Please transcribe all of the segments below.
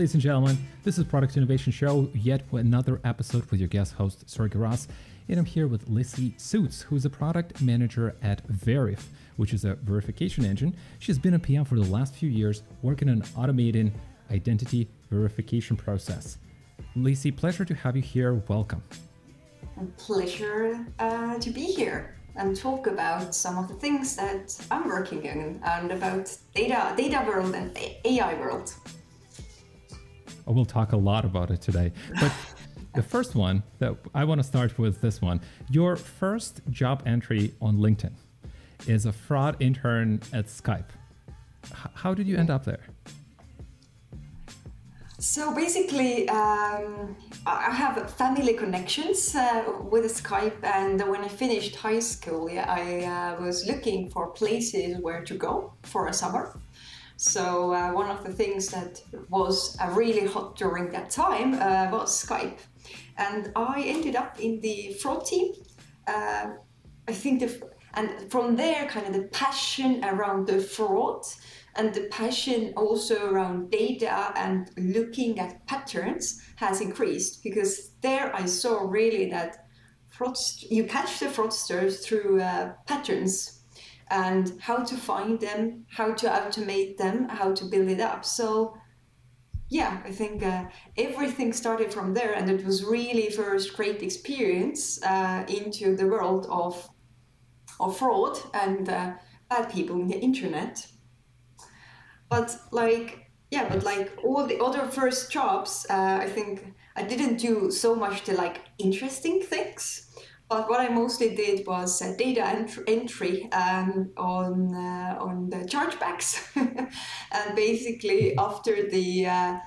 Ladies and gentlemen, this is Product Innovation Show, yet another episode with your guest host, Sergey Ross. And I'm here with Liisi Soots, who's a product manager at Veriff, which is a verification engine. She's been a PM for the last few years, working on automating identity verification process. Liisi, pleasure to have you here. Welcome. A pleasure to be here and talk about some of the things that I'm working on and about data world and AI world. We'll talk a lot about it today, but the first one that I want to start with this one. Your first job entry on LinkedIn is a fraud intern at Skype. How did you end up there? So basically, I have family connections with Skype, and when I finished high school, I was looking for places where to go for a summer. So one of the things that was really hot during that time was Skype. And I ended up in the fraud team. And from there, kind of the passion around the fraud and the passion also around data and looking at patterns has increased, because there I saw really that you catch the fraudsters through patterns and how to find them, how to automate them, how to build it up. So yeah, I think everything started from there, and it was really first great experience into the world of fraud and bad people on the internet. But like all the other first jobs, I think I didn't do so much the like interesting things. But what I mostly did was data entry on the chargebacks. And basically, after the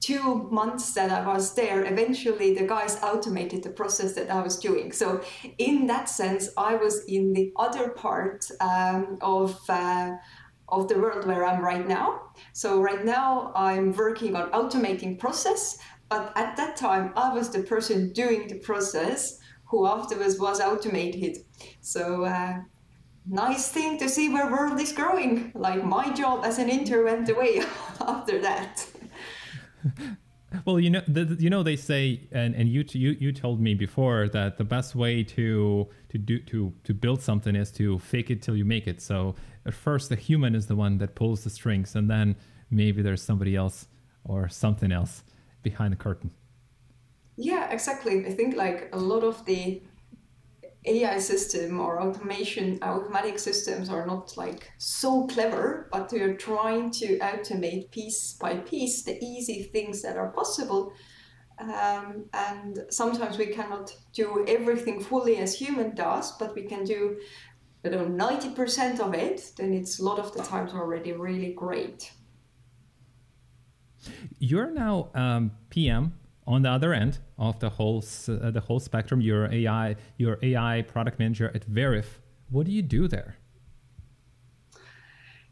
2 months that I was there, eventually the guys automated the process that I was doing. So in that sense, I was in the other part of the world where I'm right now. So right now, I'm working on automating process. But at that time, I was the person doing the process who afterwards was automated. So nice thing to see where world is growing. Like my job as an intern went away after that. Well, you know, they say, and you told me before that the best way to build something is to fake it till you make it. So at first the human is the one that pulls the strings, and then maybe there's somebody else or something else behind the curtain. Yeah, exactly. I think like a lot of the AI system or automatic systems are not like so clever, but they're trying to automate piece by piece the easy things that are possible. And sometimes we cannot do everything fully as human does, but we can do 90% of it. Then it's a lot of the times already really great. You're now PM. On the other end of the whole spectrum, your AI product manager at Veriff. What do you do there?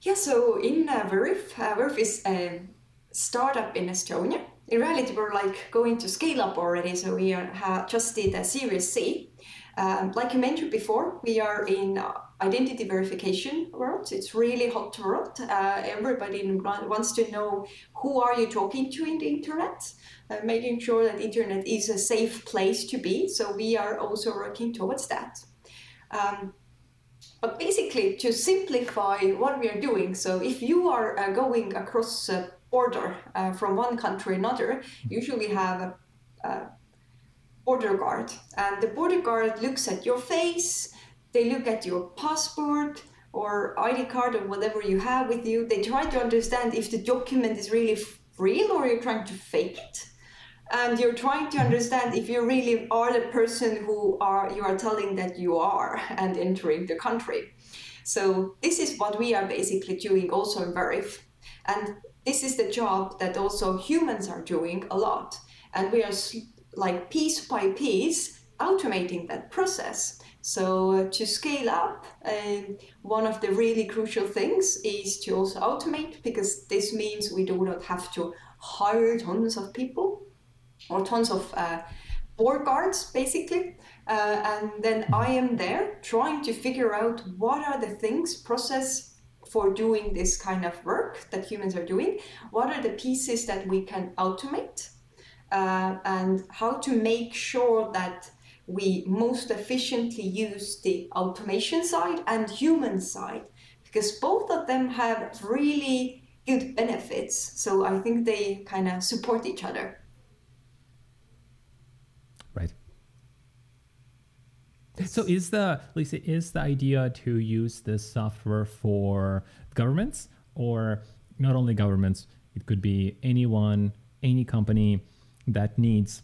Yeah, so in Veriff is a startup in Estonia. In reality, we're like going to scale up already, so we just did a Series C. Like you mentioned before, we are in identity verification world. It's really hot world. Everybody wants to know who are you talking to in the internet, making sure that internet is a safe place to be. So we are also working towards that. But basically, to simplify what we are doing, so if you are going across a border from one country to another, usually have a border guard, and the border guard looks at your face, they look at your passport or ID card or whatever you have with you. They try to understand if the document is really real or you're trying to fake it, and you're trying to understand if you really are the person you are telling that you are and entering the country. So this is what we are basically doing also in Veriff, and this is the job that also humans are doing a lot, and we are like piece by piece, automating that process. So to scale up, one of the really crucial things is to also automate, because this means we do not have to hire tons of people or tons of board guards, basically. And then I am there trying to figure out what are the things, process, for doing this kind of work that humans are doing, what are the pieces that we can automate, and how to make sure that we most efficiently use the automation side and human side, because both of them have really good benefits. So I think they kind of support each other. Right. So is the, Liisi, is the idea to use this software for governments, or not only governments, it could be anyone, any company that needs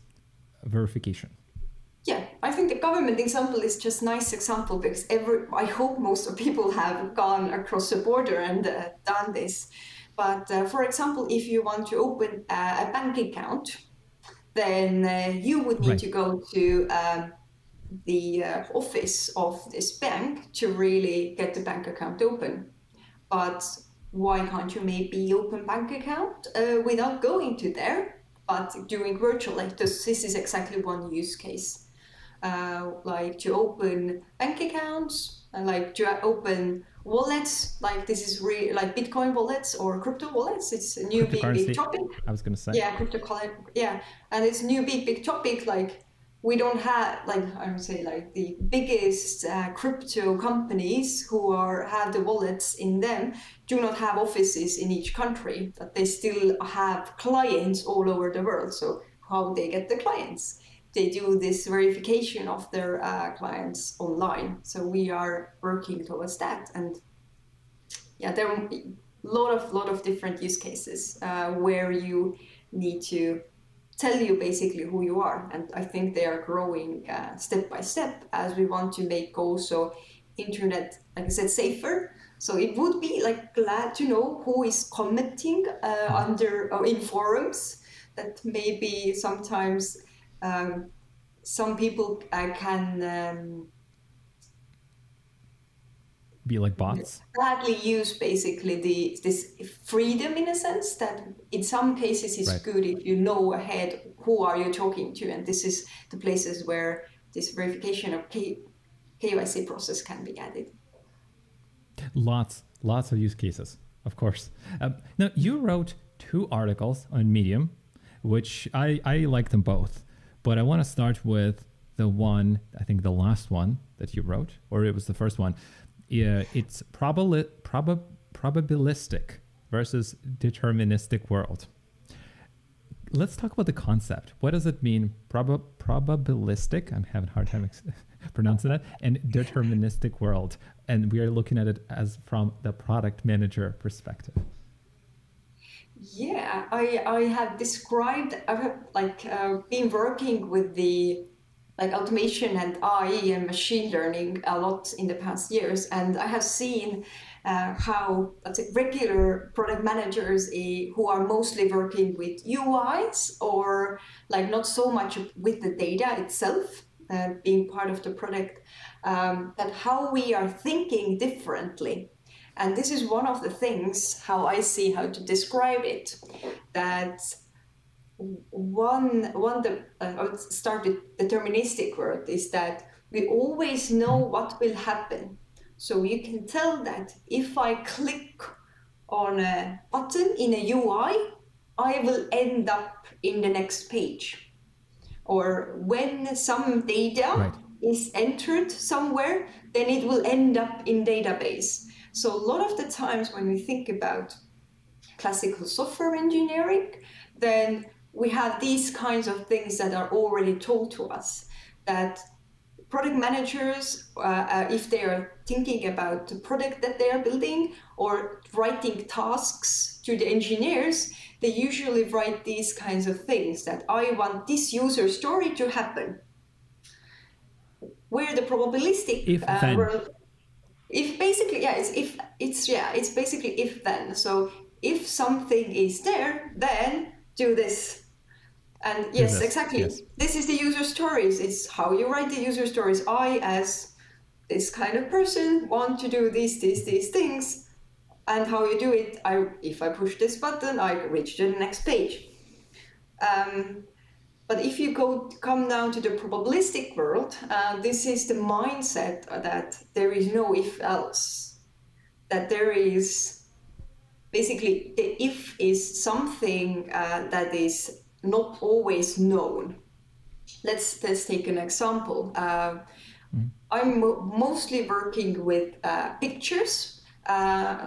verification? Yeah, I think the government example is just nice example, because I hope most of people have gone across the border and done this. But for example, if you want to open a bank account, then you would need to go to the office of this bank to really get the bank account open. But why can't you maybe open bank account without going to there, but doing virtually? This is exactly one use case, like to open bank accounts, like to open wallets. Like this is really like Bitcoin wallets or crypto wallets. It's a new big topic. I was going to say. Yeah, and it's new big topic. Like, we don't have, like I would say, like the biggest crypto companies who have the wallets in them do not have offices in each country, but they still have clients all over the world. So how they get the clients? They do this verification of their clients online. So we are working towards that, and yeah, there are a lot of different use cases where you need to tell you basically who you are. And I think they are growing step by step, as we want to make also internet, like I said, safer. So it would be like glad to know who is commenting under or in forums that maybe sometimes some people can be like bots. Gladly use basically this freedom, in a sense that in some cases it's good if you know ahead who are you talking to, and this is the places where this verification of KYC process can be added. Lots of use cases, of course. Now you wrote 2 articles on Medium, which I like them both, but I want to start with the one, I think the last one that you wrote, or it was the first one. Yeah, it's probabilistic versus deterministic world. Let's talk about the concept. What does it mean? Probabilistic, I'm having a hard time pronouncing that, and deterministic world. And we are looking at it as from the product manager perspective. Yeah, I have described, I have like been working with the like automation and AI and machine learning a lot in the past years. And I have seen how regular product managers who are mostly working with UIs or like not so much with the data itself, being part of the product, that how we are thinking differently. And this is one of the things how I see how to describe it, that I would start with deterministic world is that we always know what will happen. So you can tell that if I click on a button in a UI, I will end up in the next page. Or when some data is entered somewhere, then it will end up in database. So a lot of the times when we think about classical software engineering, then we have these kinds of things that are already told to us, that product managers, if they are thinking about the product that they are building or writing tasks to the engineers, they usually write these kinds of things that I want this user story to happen. Where the probabilistic world, if basically, it's basically if then. So if something is there, then do this. And yes, exactly. Yes. This is the user stories. It's how you write the user stories. I, as this kind of person, want to do these things. And how you do it, if I push this button, I reach to the next page. But if you come down to the probabilistic world, this is the mindset that there is no if else. that there is basically the if is something that is not always known. Let's take an example. I'm mostly working with pictures.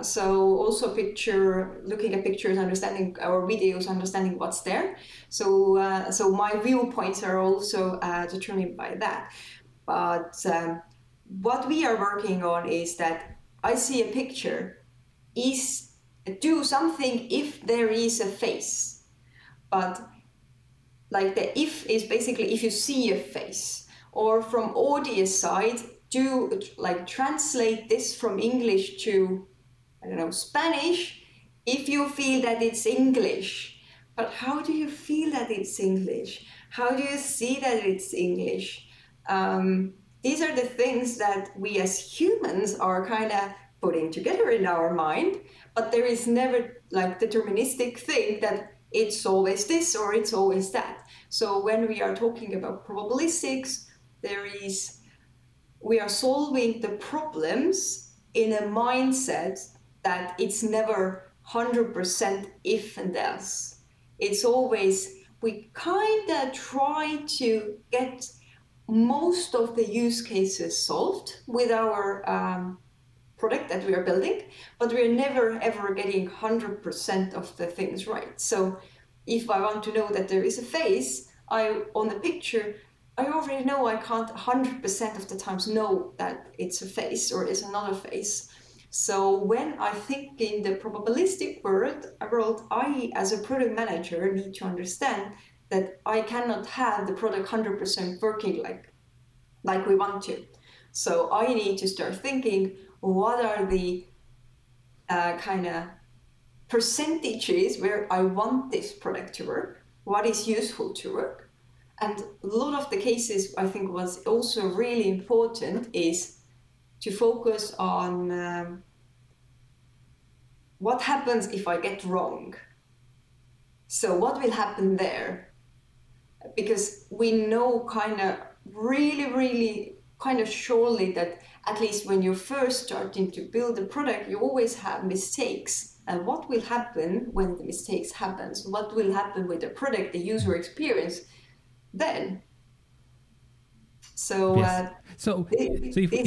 So also looking at pictures, understanding our videos, understanding what's there. So my viewpoints are also determined by that. But what we are working on is that I see a picture, is do something if there is a face. But like the if is basically if you see a face, or from audience side, do like translate this from English to, I don't know, Spanish, if you feel that it's English. But how do you feel that it's English? How do you see that it's English? These are the things that we as humans are kind of putting together in our mind, but there is never like deterministic thing that it's always this or it's always that. So when we are talking about probabilistics, we are solving the problems in a mindset that it's never 100% if and else. It's always, we kind of try to get most of the use cases solved with our product that we are building, but we're never ever getting 100% of the things right. So if I want to know that there is a face, on the picture, I already know I can't 100% of the times know that it's a face or it's another face. So when I think in the probabilistic world, I as a product manager need to understand that I cannot have the product 100% working like we want to. So I need to start thinking, what are the kind of percentages where I want this product to work? What is useful to work? And a lot of the cases, I think, was also really important is to focus on what happens if I get wrong. So what will happen there? Because we know kind of really, really kind of surely that at least when you're first starting to build a product, you always have mistakes. And what will happen when the mistakes happens? What will happen with the product, the user experience? Then so yes. If we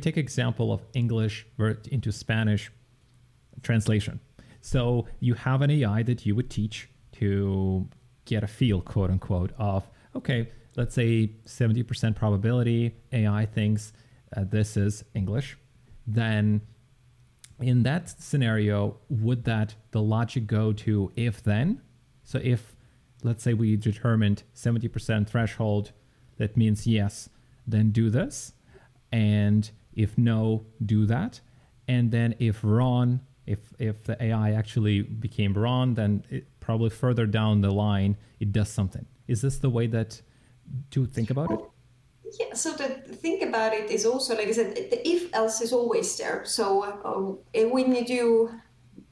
take example of English into Spanish translation, so you have an AI that you would teach to get a feel, quote unquote, of okay, let's say 70% probability AI thinks this is English. Then in that scenario, would the logic go to if then? So if let's say we determined 70% threshold, that means yes, then do this. And if no, do that. And then if wrong, if the AI actually became wrong, then it probably further down the line, it does something. Is this the way that to think about it? Yeah, so the think about it is also, like I said, the if else is always there. So when you do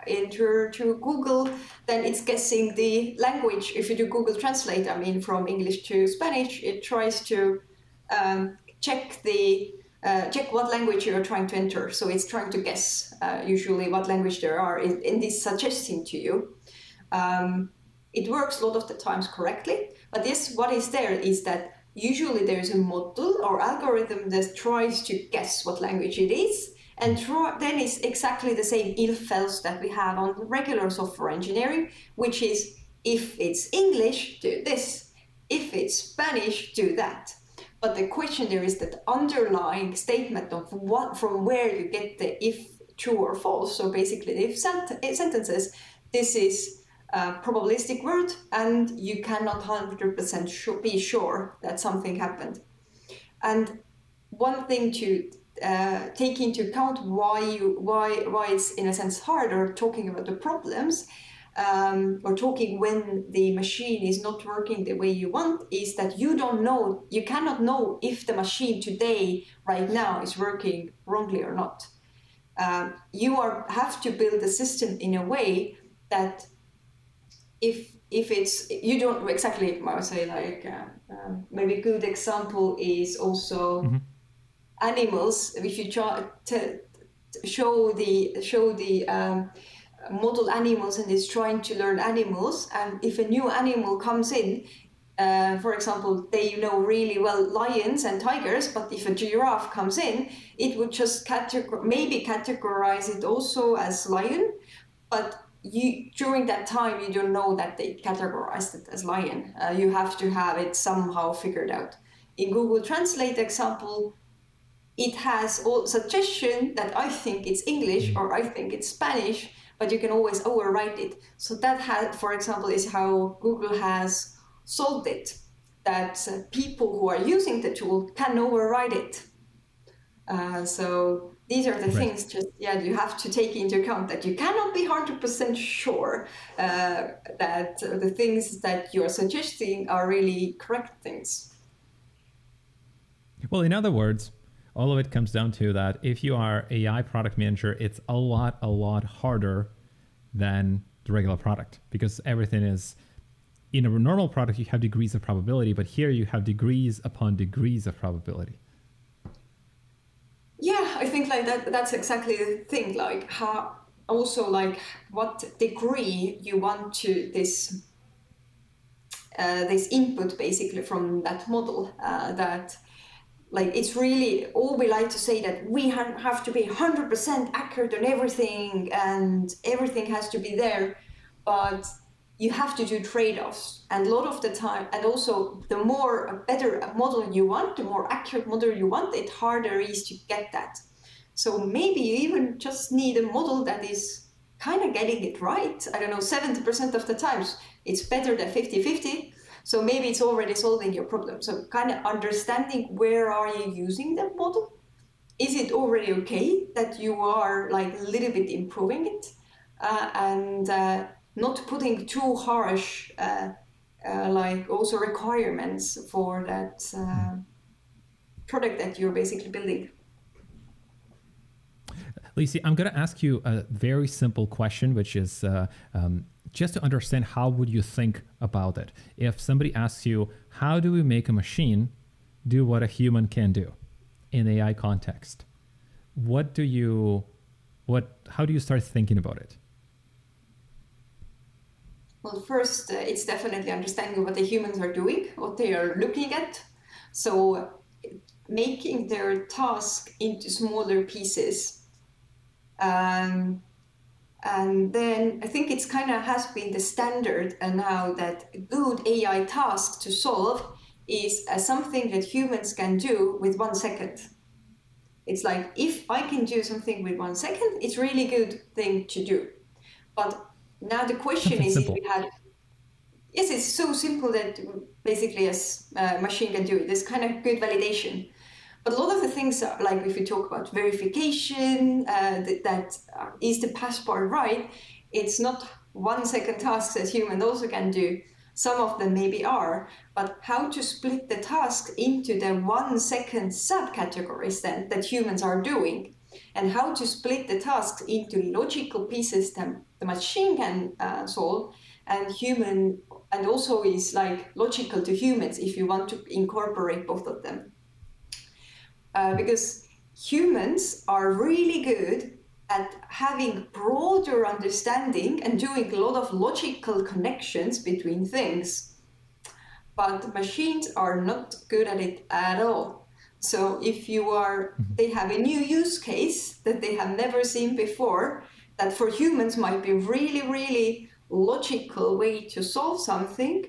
enter to Google, then it's guessing the language. If you do Google Translate, from English to Spanish, it tries to check what language you're trying to enter. So it's trying to guess usually what language there are, and it's suggesting to you. It works a lot of the times correctly, but yes, what is there is that usually there is a model or algorithm that tries to guess what language it is. And then it's exactly the same if-else that we have on regular software engineering, which is if it's English, do this. If it's Spanish, do that. But the question there is that underlying statement of from where you get the if, true or false. So basically, the if sentences, this is a probabilistic word, and you cannot 100% be sure that something happened. And one thing to take into account why it's in a sense harder talking about the problems or talking when the machine is not working the way you want is that you cannot know if the machine today right now is working wrongly or not. You have to build a system in a way that if it's you don't exactly I would say like maybe a good example is also. Mm-hmm. animals, if you try to show the model animals and is trying to learn animals, and if a new animal comes in, for example, they know really well lions and tigers, but if a giraffe comes in, it would just categorize it also as lion, but you during that time you don't know that they categorized it as lion. You have to have it somehow figured out. In Google Translate example, it has all suggestion that I think it's English or I think it's Spanish, but you can always overwrite it. So that had, for example, is how Google has solved it, that people who are using the tool can override it. So these are the right things just, yeah, you have to take into account that you cannot be 100% sure that the things that you're suggesting are really correct things. Well, in other words, all of it comes down to that if you are AI product manager, it's a lot harder than the regular product, because everything is, in a normal product, you have degrees of probability, but here you have degrees upon degrees of probability. Yeah, I think like that's exactly the thing, like how also like what degree you want to this input basically from that model, that like it's really all we like to say that we have to be 100% accurate on everything and everything has to be there, but you have to do trade-offs, and a lot of the time, and also the more a better model you want, the more accurate model you want, it harder is to get that. So maybe you even just need a model that is kind of getting it right. I don't know, 70% of the times it's better than 50-50. So maybe it's already solving your problem. So kind of understanding where are you using that model? Is it already okay that you are like a little bit improving it? And not putting too harsh like also requirements for that product that you're basically building. Liisi, I'm going to ask you a very simple question, which is just to understand how would you think about it. If somebody asks you, how do we make a machine do what a human can do in AI context? How do you start thinking about it? Well, first, it's definitely understanding what the humans are doing, what they are looking at. So making their task into smaller pieces. And then I think it's kind of has been the standard now that a good AI task to solve is something that humans can do with 1 second. It's like, if I can do something with 1 second, it's really good thing to do. But now the question something is, simple. If we had, yes, it's so simple that basically a machine can do it. It's kind of good validation. But a lot of the things are, like if you talk about verification, that is the passport right, it's not 1 second tasks that humans also can do. Some of them maybe are, but how to split the task into the 1 second subcategories then that humans are doing, and how to split the tasks into logical pieces that the machine can solve and human, and also is like logical to humans if you want to incorporate both of them. Because humans are really good at having broader understanding and doing a lot of logical connections between things. But machines are not good at it at all. So if you are, they have a new use case that they have never seen before, that for humans might be really, really logical way to solve something,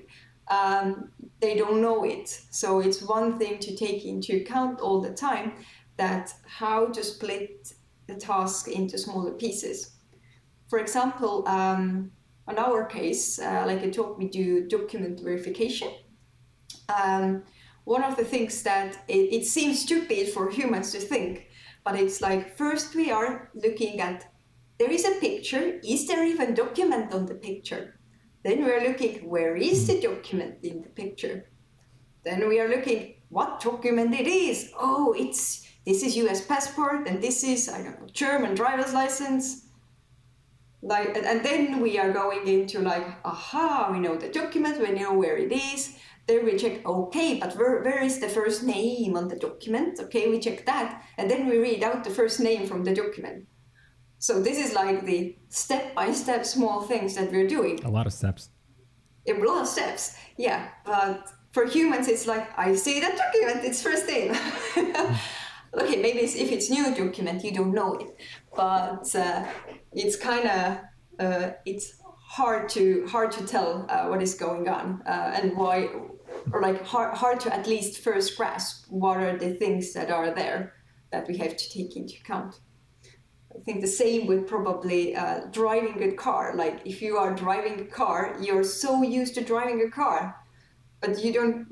they don't know it. So it's one thing to take into account all the time, that how to split the task into smaller pieces. For example, on our case, like I told, we do document verification. One of the things that it seems stupid for humans to think, but it's like, first we are looking at, there is a picture, is there even document on the picture? Then we're looking, where is the document in the picture? Then we are looking, what document it is? Oh, this is US passport, and this is, I don't know, German driver's license. Like, and then we are going into like, aha, we know the document, we know where it is. There we check, okay, but where is the first name on the document? Okay, we check that. And then we read out the first name from the document. So this is like the step-by-step small things that we're doing. A lot of steps. A lot of steps, yeah. But for humans, it's like, I see that document, it's first name. Okay, maybe it's, if it's new document, you don't know it. But it's kind of, it's hard to tell what is going on and why, or like hard to at least first grasp what are the things that are there that we have to take into account. I think the same with probably driving a car. Like if you are driving a car, you're so used to driving a car, but you don't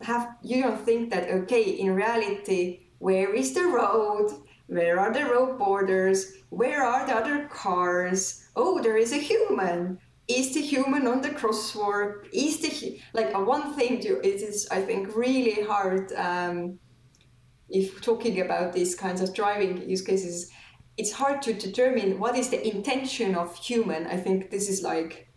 think that, okay, in reality, where is the road? Where are the road borders? Where are the other cars? Oh, there is a human. Is the human on the crosswalk? One thing to it is, I think, really hard if talking about these kinds of driving use cases. It's hard to determine what is the intention of human. I think this is like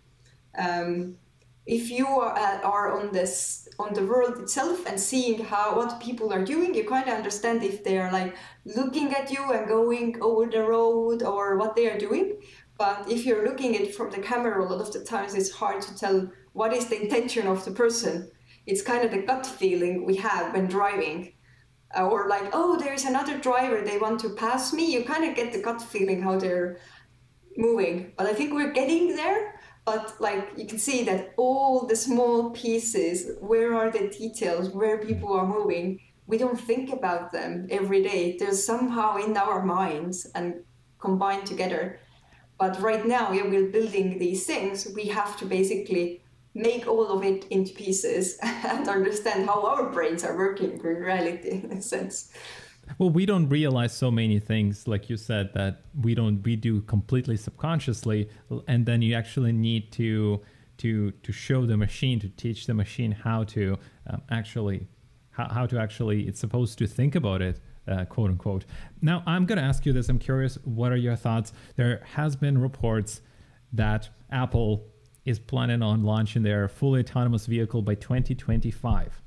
if you are on the world itself and seeing what people are doing, you kind of understand if they are like looking at you and going over the road or what they are doing. But if you're looking at it from the camera, a lot of the times it's hard to tell what is the intention of the person. It's kind of the gut feeling we have when driving. Or like, oh, there's another driver, they want to pass me. You kind of get the gut feeling how they're moving. But I think we're getting there. But like you can see that all the small pieces, where are the details, where people are moving, we don't think about them every day. They're somehow in our minds and combined together. But right now, yeah, we're building these things. We have to basically make all of it into pieces and understand how our brains are working in reality, in a sense. Well, we don't realize so many things, like you said, that we do completely subconsciously, and then you actually need to show the machine, to teach the machine how to actually it's supposed to think about it. Quote unquote. Now, I'm going to ask you this. I'm curious, what are your thoughts? There has been reports that Apple is planning on launching their fully autonomous vehicle by 2025.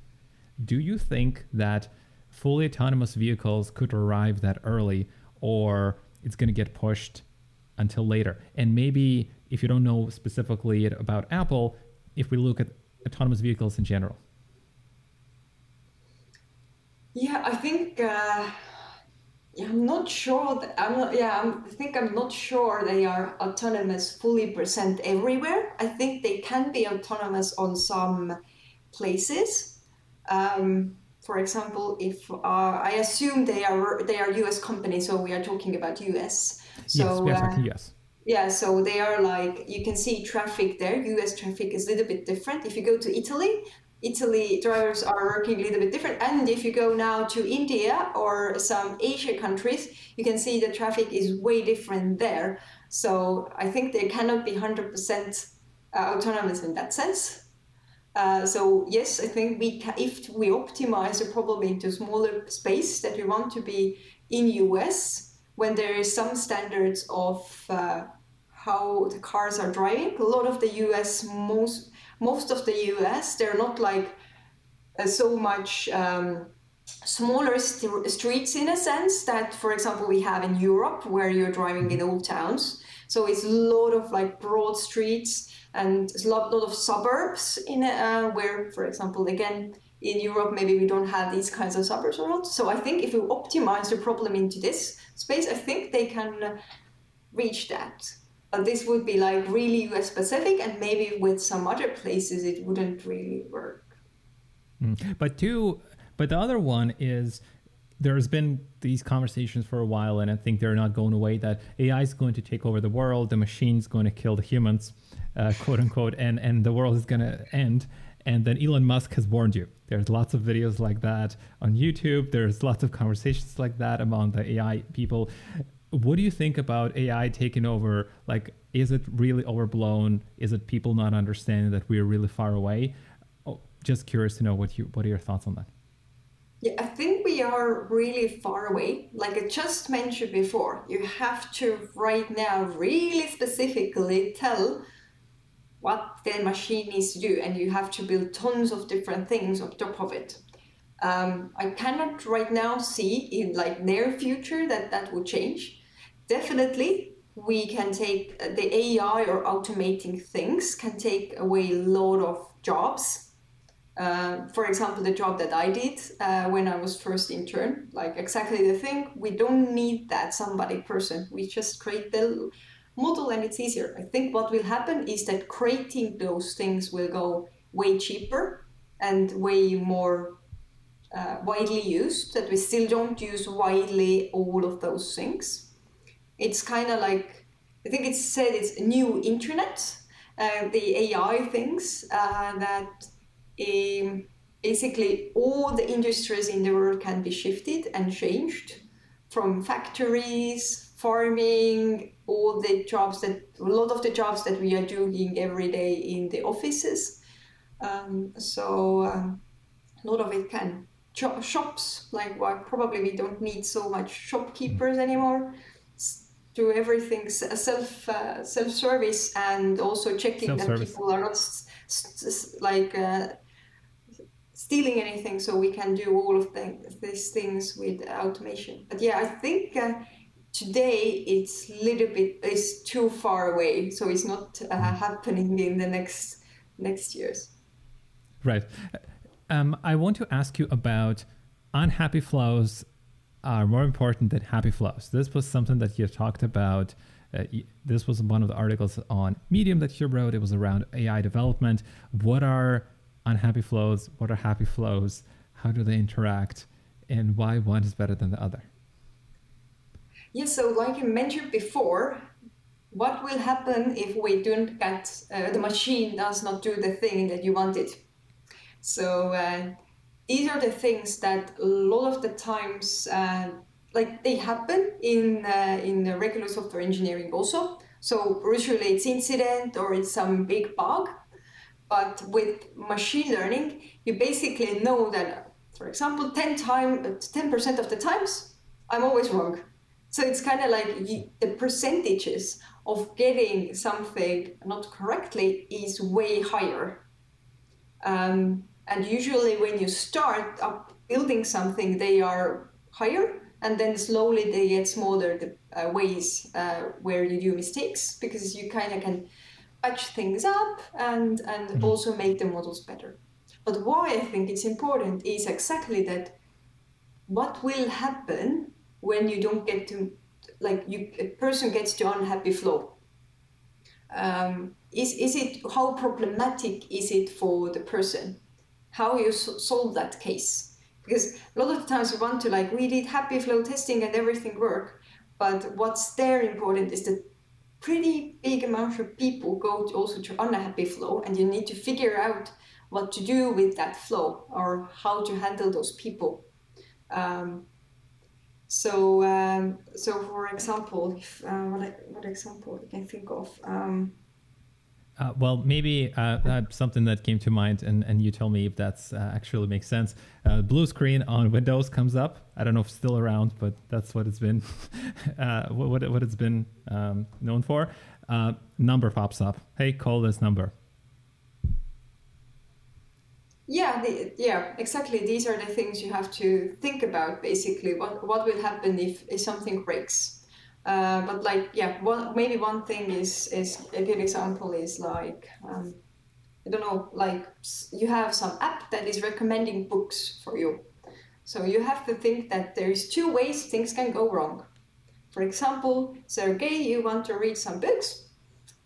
Do you think that fully autonomous vehicles could arrive that early, or it's going to get pushed until later? And maybe if you don't know specifically about Apple, if we look at autonomous vehicles in general. Yeah, I think I'm not sure. I'm not sure they are autonomous fully present everywhere. I think they can be autonomous on some places. For example, if I assume they are U.S. companies, so we are talking about U.S. So yes. Yeah, so they are like, you can see traffic there. U.S. traffic is a little bit different. If you go to Italy, drivers are working a little bit different. And if you go now to India or some Asia countries, you can see the traffic is way different there. So I think they cannot be 100% autonomous in that sense. So yes, I think if we optimize it probably into smaller space that we want to be in US, when there is some standards of how the cars are driving, a lot of the US, most of the US, they're not like so much smaller streets in a sense that, for example, we have in Europe where you're driving in old towns. So it's a lot of like broad streets and a lot of suburbs in where, for example, again, in Europe, maybe we don't have these kinds of suburbs or not. So I think if you optimize the problem into this space, I think they can reach that. But this would be like really US specific, and maybe with some other places it wouldn't really work. But the other one is, there's been these conversations for a while, and I think they're not going away, that AI is going to take over the world, the machine's going to kill the humans, quote unquote, and the world is going to end. And then Elon Musk has warned you. There's lots of videos like that on YouTube. There's lots of conversations like that among the AI people. What do you think about AI taking over? Like, is it really overblown? Is it people not understanding that we're really far away? Oh, just curious to know what are your thoughts on that? Yeah, I think we are really far away. Like I just mentioned before, you have to right now really specifically tell what the machine needs to do, and you have to build tons of different things on top of it. I cannot right now see in like near future that will change. Definitely, we can take the AI or automating things can take away a lot of jobs. For example, the job that I did when I was first intern, like exactly the thing. We don't need that person. We just create the model and it's easier. I think what will happen is that creating those things will go way cheaper and way more widely used, that we still don't use widely all of those things. It's kind of like, I think it's said it's new internet, the AI things that basically all the industries in the world can be shifted and changed, from factories, farming, all the jobs a lot of the jobs that we are doing every day in the offices. A lot of it can shops, like probably we don't need so much shopkeepers anymore. Do everything self-service, and also checking that people are not stealing anything, so we can do all of these things with automation. But yeah, I think today it's too far away, so it's not happening in the next years. Right. I want to ask you about unhappy flows are more important than happy flows. This was something that you talked about. This was one of the articles on Medium that you wrote. It was around AI development. What are unhappy flows? What are happy flows? How do they interact? And why one is better than the other? Yeah, so like you mentioned before, what will happen if we don't get, the machine does not do the thing that you wanted? So these are the things that a lot of the times, they happen in the regular software engineering also. So usually it's incident or it's some big bug. But with machine learning, you basically know that, for example, 10% of the times, I'm always wrong. So it's kind of like the percentages of getting something not correctly is way higher. And usually when you start up building something, they are higher, and then slowly they get smaller, the ways where you do mistakes, because you kind of can patch things up and also make the models better. But why I think it's important is exactly that what will happen when you don't get to, a person gets to unhappy flow. Is it, how problematic is it for the person? How you solve that case? Because a lot of the times we want to we did happy flow testing and everything worked, but what's there important is that pretty big amount of people go to unhappy flow, and you need to figure out what to do with that flow or how to handle those people. So for example, what example you can think of? Something that came to mind, and you tell me if that's actually makes sense. Blue screen on Windows comes up. I don't know if it's still around, but that's what it's been, what it's been known for. Number pops up. Hey, call this number. Yeah, exactly. These are the things you have to think about, basically. What will happen if something breaks? One thing is a good example is you have some app that is recommending books for you. So you have to think that there is two ways things can go wrong. For example, Sergey, you want to read some books.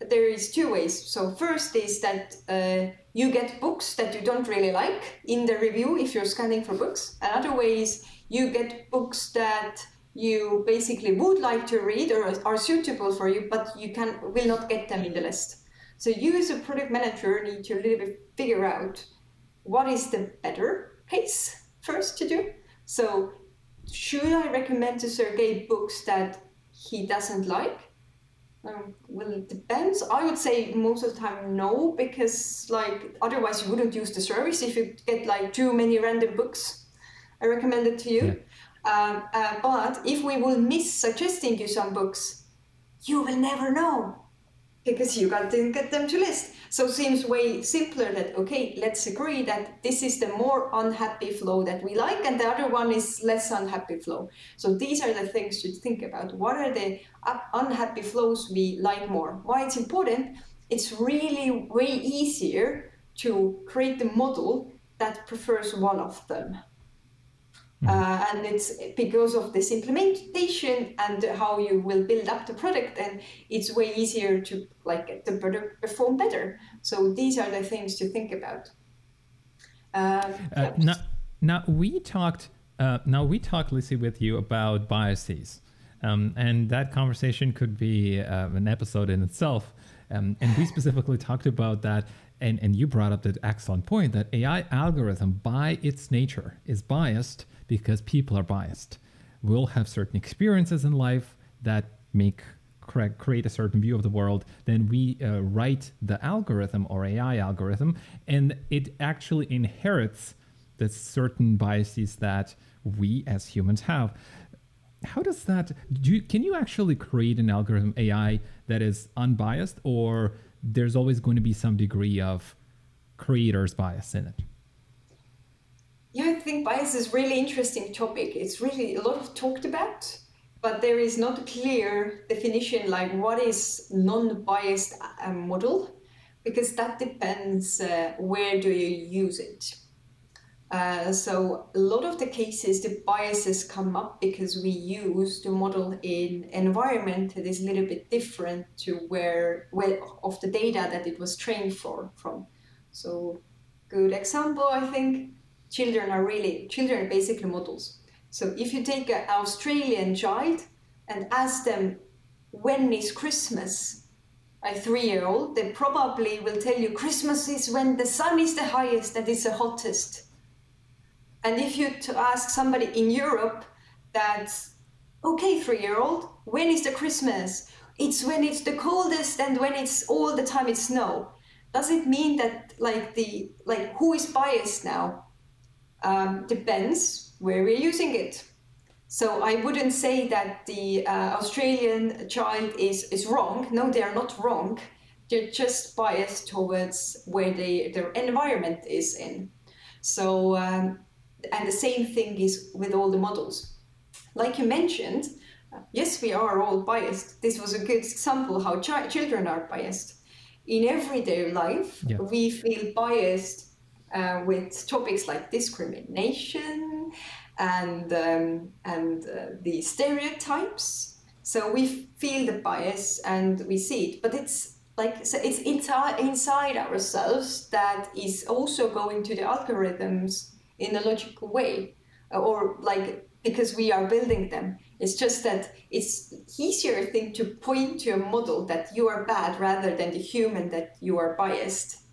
There is two ways. So first is that you get books that you don't really like in the review if you're scanning for books. Another way is you get books that you basically would like to read or are suitable for you, but you will not get them in the list. So you as a product manager need to a little bit figure out what is the better case first to do. So should I recommend to Sergey books that he doesn't like? It depends. I would say most of the time no, because otherwise you wouldn't use the service if you get too many random books I recommended to you. Yeah. But if we will miss suggesting you some books, you will never know. because you didn't get them to list. So it seems way simpler that, okay, let's agree that this is the more unhappy flow that we like and the other one is less unhappy flow. So these are the things to think about. What are the unhappy flows we like more? Why it's important? It's really way easier to create the model that prefers one of them. And it's because of this implementation and how you will build up the product, and it's way easier to like the product perform better. So these are the things to think about. Now we talked, Liisi, with you about biases, and that conversation could be an episode in itself. And we specifically talked about that. And you brought up the excellent point that AI algorithm by its nature is biased because people are biased. We'll have certain experiences in life that make create a certain view of the world. Then we write the algorithm or AI algorithm, and it actually inherits the certain biases that we as humans have. How does that? Can you actually create an algorithm AI that is unbiased, or there's always going to be some degree of creator's bias in it? Yeah, I think bias is a really interesting topic. It's really a lot of talked about, but there is not a clear definition like what is non-biased model, because that depends where do you use it. So a lot of the cases, the biases come up because we use the model in environment that is a little bit different to where of the data that it was trained from. So good example, I think children are basically models. So if you take an Australian child and ask them, when is Christmas? A 3-year-old, they probably will tell you Christmas is when the sun is the highest, that is the hottest. And if you to ask somebody in Europe that's, okay, 3-year-old, when is the Christmas? It's when it's the coldest and when it's all the time it's snow. Does it mean that like who is biased now? Depends where we're using it. So I wouldn't say that the Australian child is wrong. No, they are not wrong. They're just biased towards where their environment is in. So. And the same thing is with all the models. Like you mentioned, yes, we are all biased. This was a good example how children are biased. In everyday life, We feel biased with topics like discrimination and the stereotypes. So we feel the bias and we see it, but it's like, so it's inside ourselves that is also going to the algorithms in a logical way, or like, because we are building them. It's just that it's easier thing to point to a model that you are bad rather than the human that you are biased.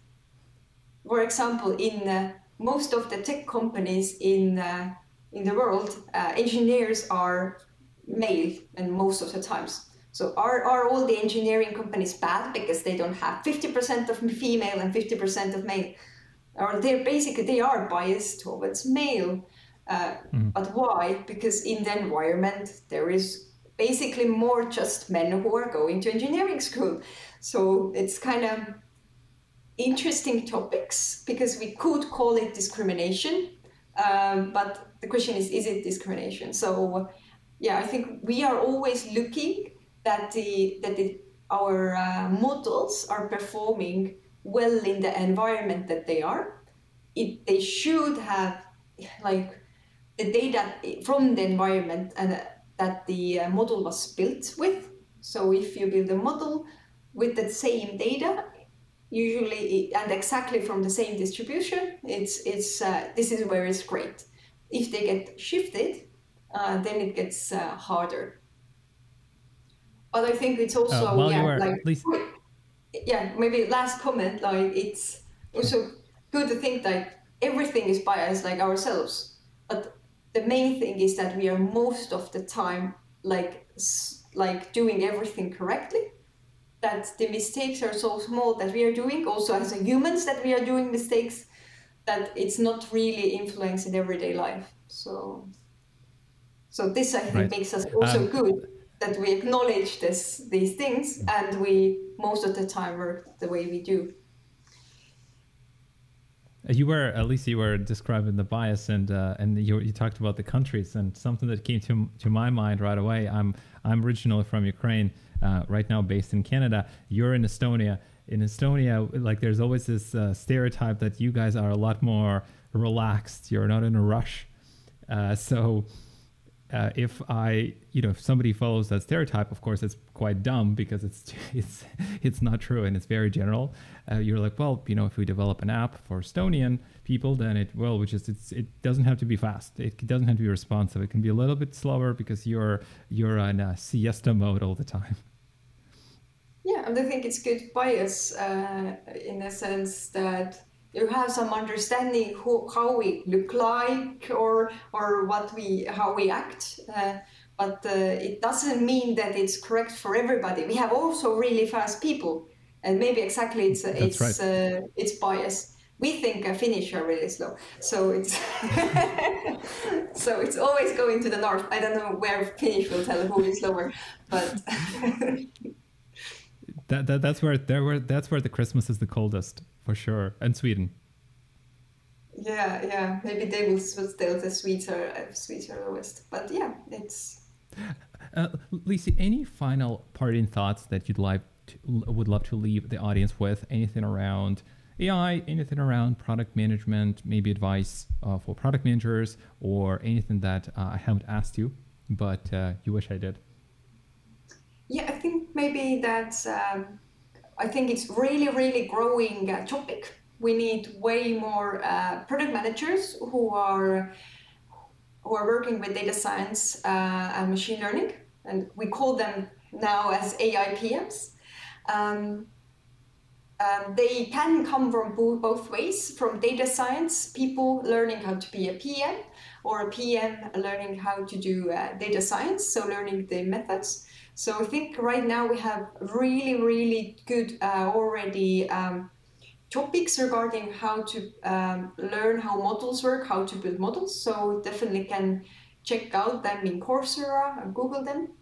For example, in most of the tech companies in the world, engineers are male and most of the times. So are all the engineering companies bad because they don't have 50% of female and 50% of male? Or they are biased towards male, but why? Because in the environment there is basically more just men who are going to engineering school. So it's kind of interesting topics because we could call it discrimination, but the question is it discrimination? So yeah, I think we are always looking that our models are performing well in the environment that they are. They should have like the data from the environment and that the model was built with. So if you build a model with the same data, usually and exactly from the same distribution, it's this is where it's great. If they get shifted, then it gets harder. But I think it's also maybe last comment, like it's also good to think that everything is biased like ourselves, but the main thing is that we are most of the time like doing everything correctly, that the mistakes are so small that we are doing, also as humans that we are doing mistakes, that it's not really influencing everyday life. So this I think makes us also good that we acknowledge these things, and we most of the time work the way we do. You were describing the bias, and you talked about the countries, and something that came to my mind right away. I'm originally from Ukraine, right now based in Canada. You're in Estonia. In Estonia, like, there's always this stereotype that you guys are a lot more relaxed. You're not in a rush. So if somebody follows that stereotype, of course, it's quite dumb, because it's not true, and it's very general. You're like, well, if we develop an app for Estonian people, then it doesn't have to be fast. It doesn't have to be responsive. It can be a little bit slower, because you're in a siesta mode all the time. Yeah, and I think it's good bias in the sense that you have some understanding how we look like or how we act, but it doesn't mean that it's correct for everybody. We have also really fast people, and maybe exactly it's bias. We think Finnish are really slow, so it's so it's always going to the north. I don't know where Finnish will tell who is slower, but. That's where the Christmas is the coldest, for sure, and Sweden. Yeah. Maybe they will still the Swedes are lowest, but yeah, it's. Liisi, any final parting thoughts that you'd would love to leave the audience with? Anything around AI? Anything around product management? Maybe advice for product managers, or anything that I haven't asked you, but you wish I did. Yeah, I think maybe that's, I think it's really, really growing topic. We need way more product managers who are working with data science and machine learning. And we call them now as AI PMs. They can come from both ways, from data science, people learning how to be a PM, or a PM learning how to do data science, so learning the methods. So I think right now we have really, really good already topics regarding how to learn how models work, how to build models. So definitely can check out them in Coursera and Google them.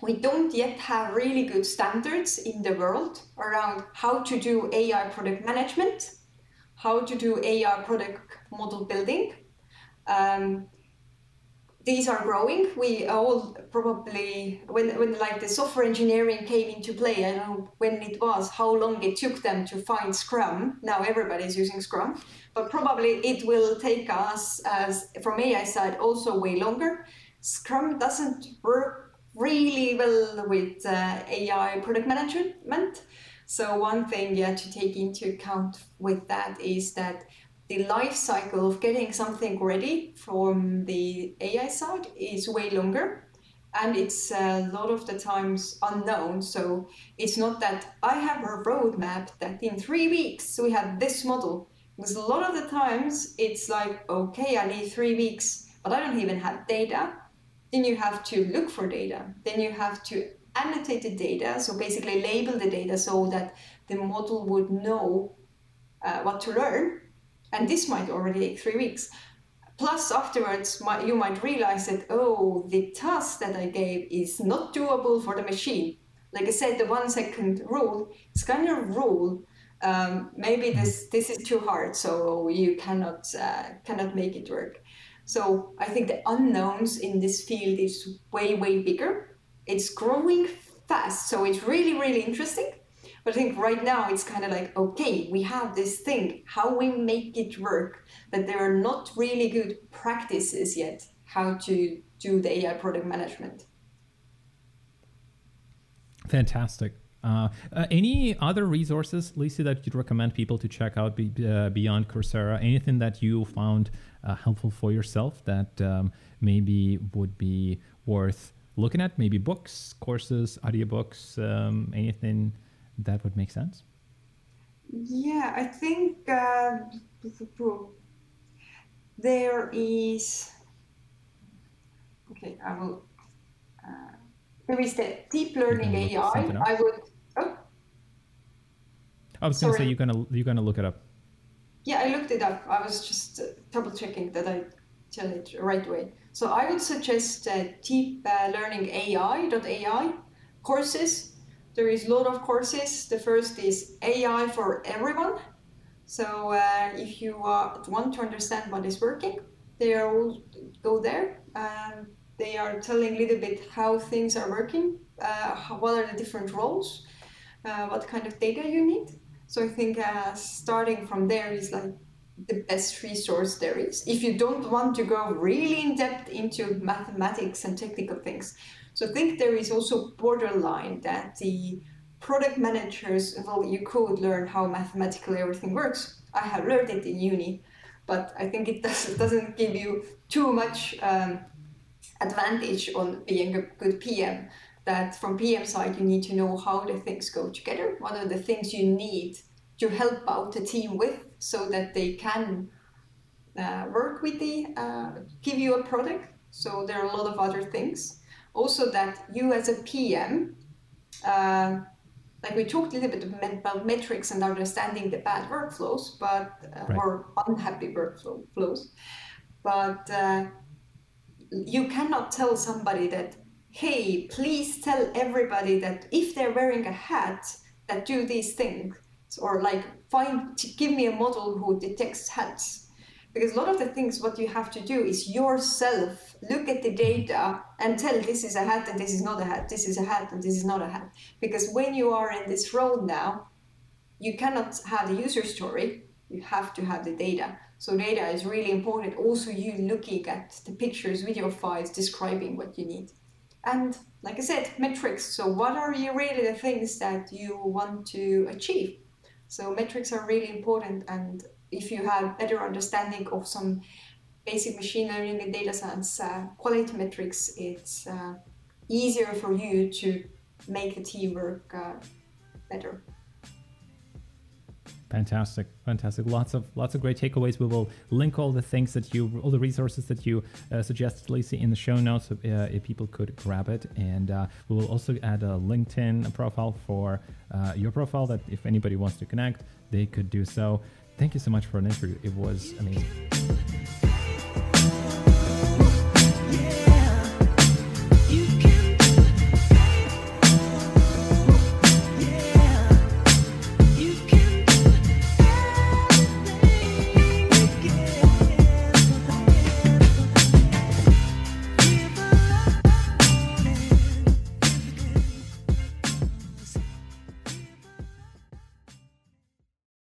We don't yet have really good standards in the world around how to do AI product management, how to do AI product model building. These are growing. We all probably, when like the software engineering came into play, I don't know when it was, how long it took them to find Scrum. Now everybody's using Scrum, but probably it will take us, as from AI side, also way longer. Scrum doesn't work really well with AI product management. So one thing to take into account with that is that the life cycle of getting something ready from the AI side is way longer, and it's a lot of the times unknown. So it's not that I have a roadmap that in 3 weeks we have this model, because a lot of the times it's like, okay, I need 3 weeks, but I don't even have data. Then you have to look for data. Then you have to annotate the data. So basically label the data so that the model would know what to learn. And this might already take 3 weeks. Plus afterwards, you might realize that, the task that I gave is not doable for the machine. Like I said, the 1 second rule, it's kind of rule. Maybe this is too hard, so you cannot make it work. So I think the unknowns in this field is way, way bigger. It's growing fast, so it's really, really interesting. But I think right now it's kind of like, okay, we have this thing, how we make it work, but there are not really good practices yet how to do the AI product management. Fantastic. Any other resources, Liisi, that you'd recommend people to check out beyond Coursera? Anything that you found helpful for yourself that maybe would be worth looking at? Maybe books, courses, audiobooks, anything that would make sense? Yeah, I think there is. Okay, I will. There is the deep learning AI. I would. Oh. I was going to say you're gonna look it up. Yeah, I looked it up. I was just double checking that I tell it right away. So I would suggest deep learning AI.ai courses. There is a lot of courses. The first is AI for everyone. So if you want to understand what is working, they are go there. They are telling a little bit how things are working, what are the different roles, what kind of data you need. So I think starting from there is like the best resource there is, if you don't want to go really in depth into mathematics and technical things. So I think there is also borderline that the product managers, well, you could learn how mathematically everything works. I have learned it in uni, but I think it doesn't give you too much advantage on being a good PM. That from PM side, you need to know how the things go together. What are the things you need to help out the team with, so that they can work with the, give you a product. So there are a lot of other things. Also that you as a PM, like we talked a little bit about metrics and understanding the bad workflows, but or unhappy workflows, but you cannot tell somebody that, hey, please tell everybody that if they're wearing a hat, that do these things, or like give me a model who detects hats. Because a lot of the things what you have to do is yourself look at the data and tell this is a hat and this is not a hat, this is a hat and this is not a hat. Because when you are in this role now, you cannot have the user story, you have to have the data. So data is really important. Also you looking at the pictures, video files, describing what you need. And like I said, metrics. So what are really the things that you want to achieve? So metrics are really important, and if you have better understanding of some basic machine learning and data science quality metrics, it's easier for you to make the team work better. Fantastic, fantastic. Lots of great takeaways. We will link all the things that all the resources that you suggested, Liisi, in the show notes, so if people could grab it. And we will also add a LinkedIn profile for your profile, that if anybody wants to connect, they could do so. Thank you so much for an interview. It was amazing.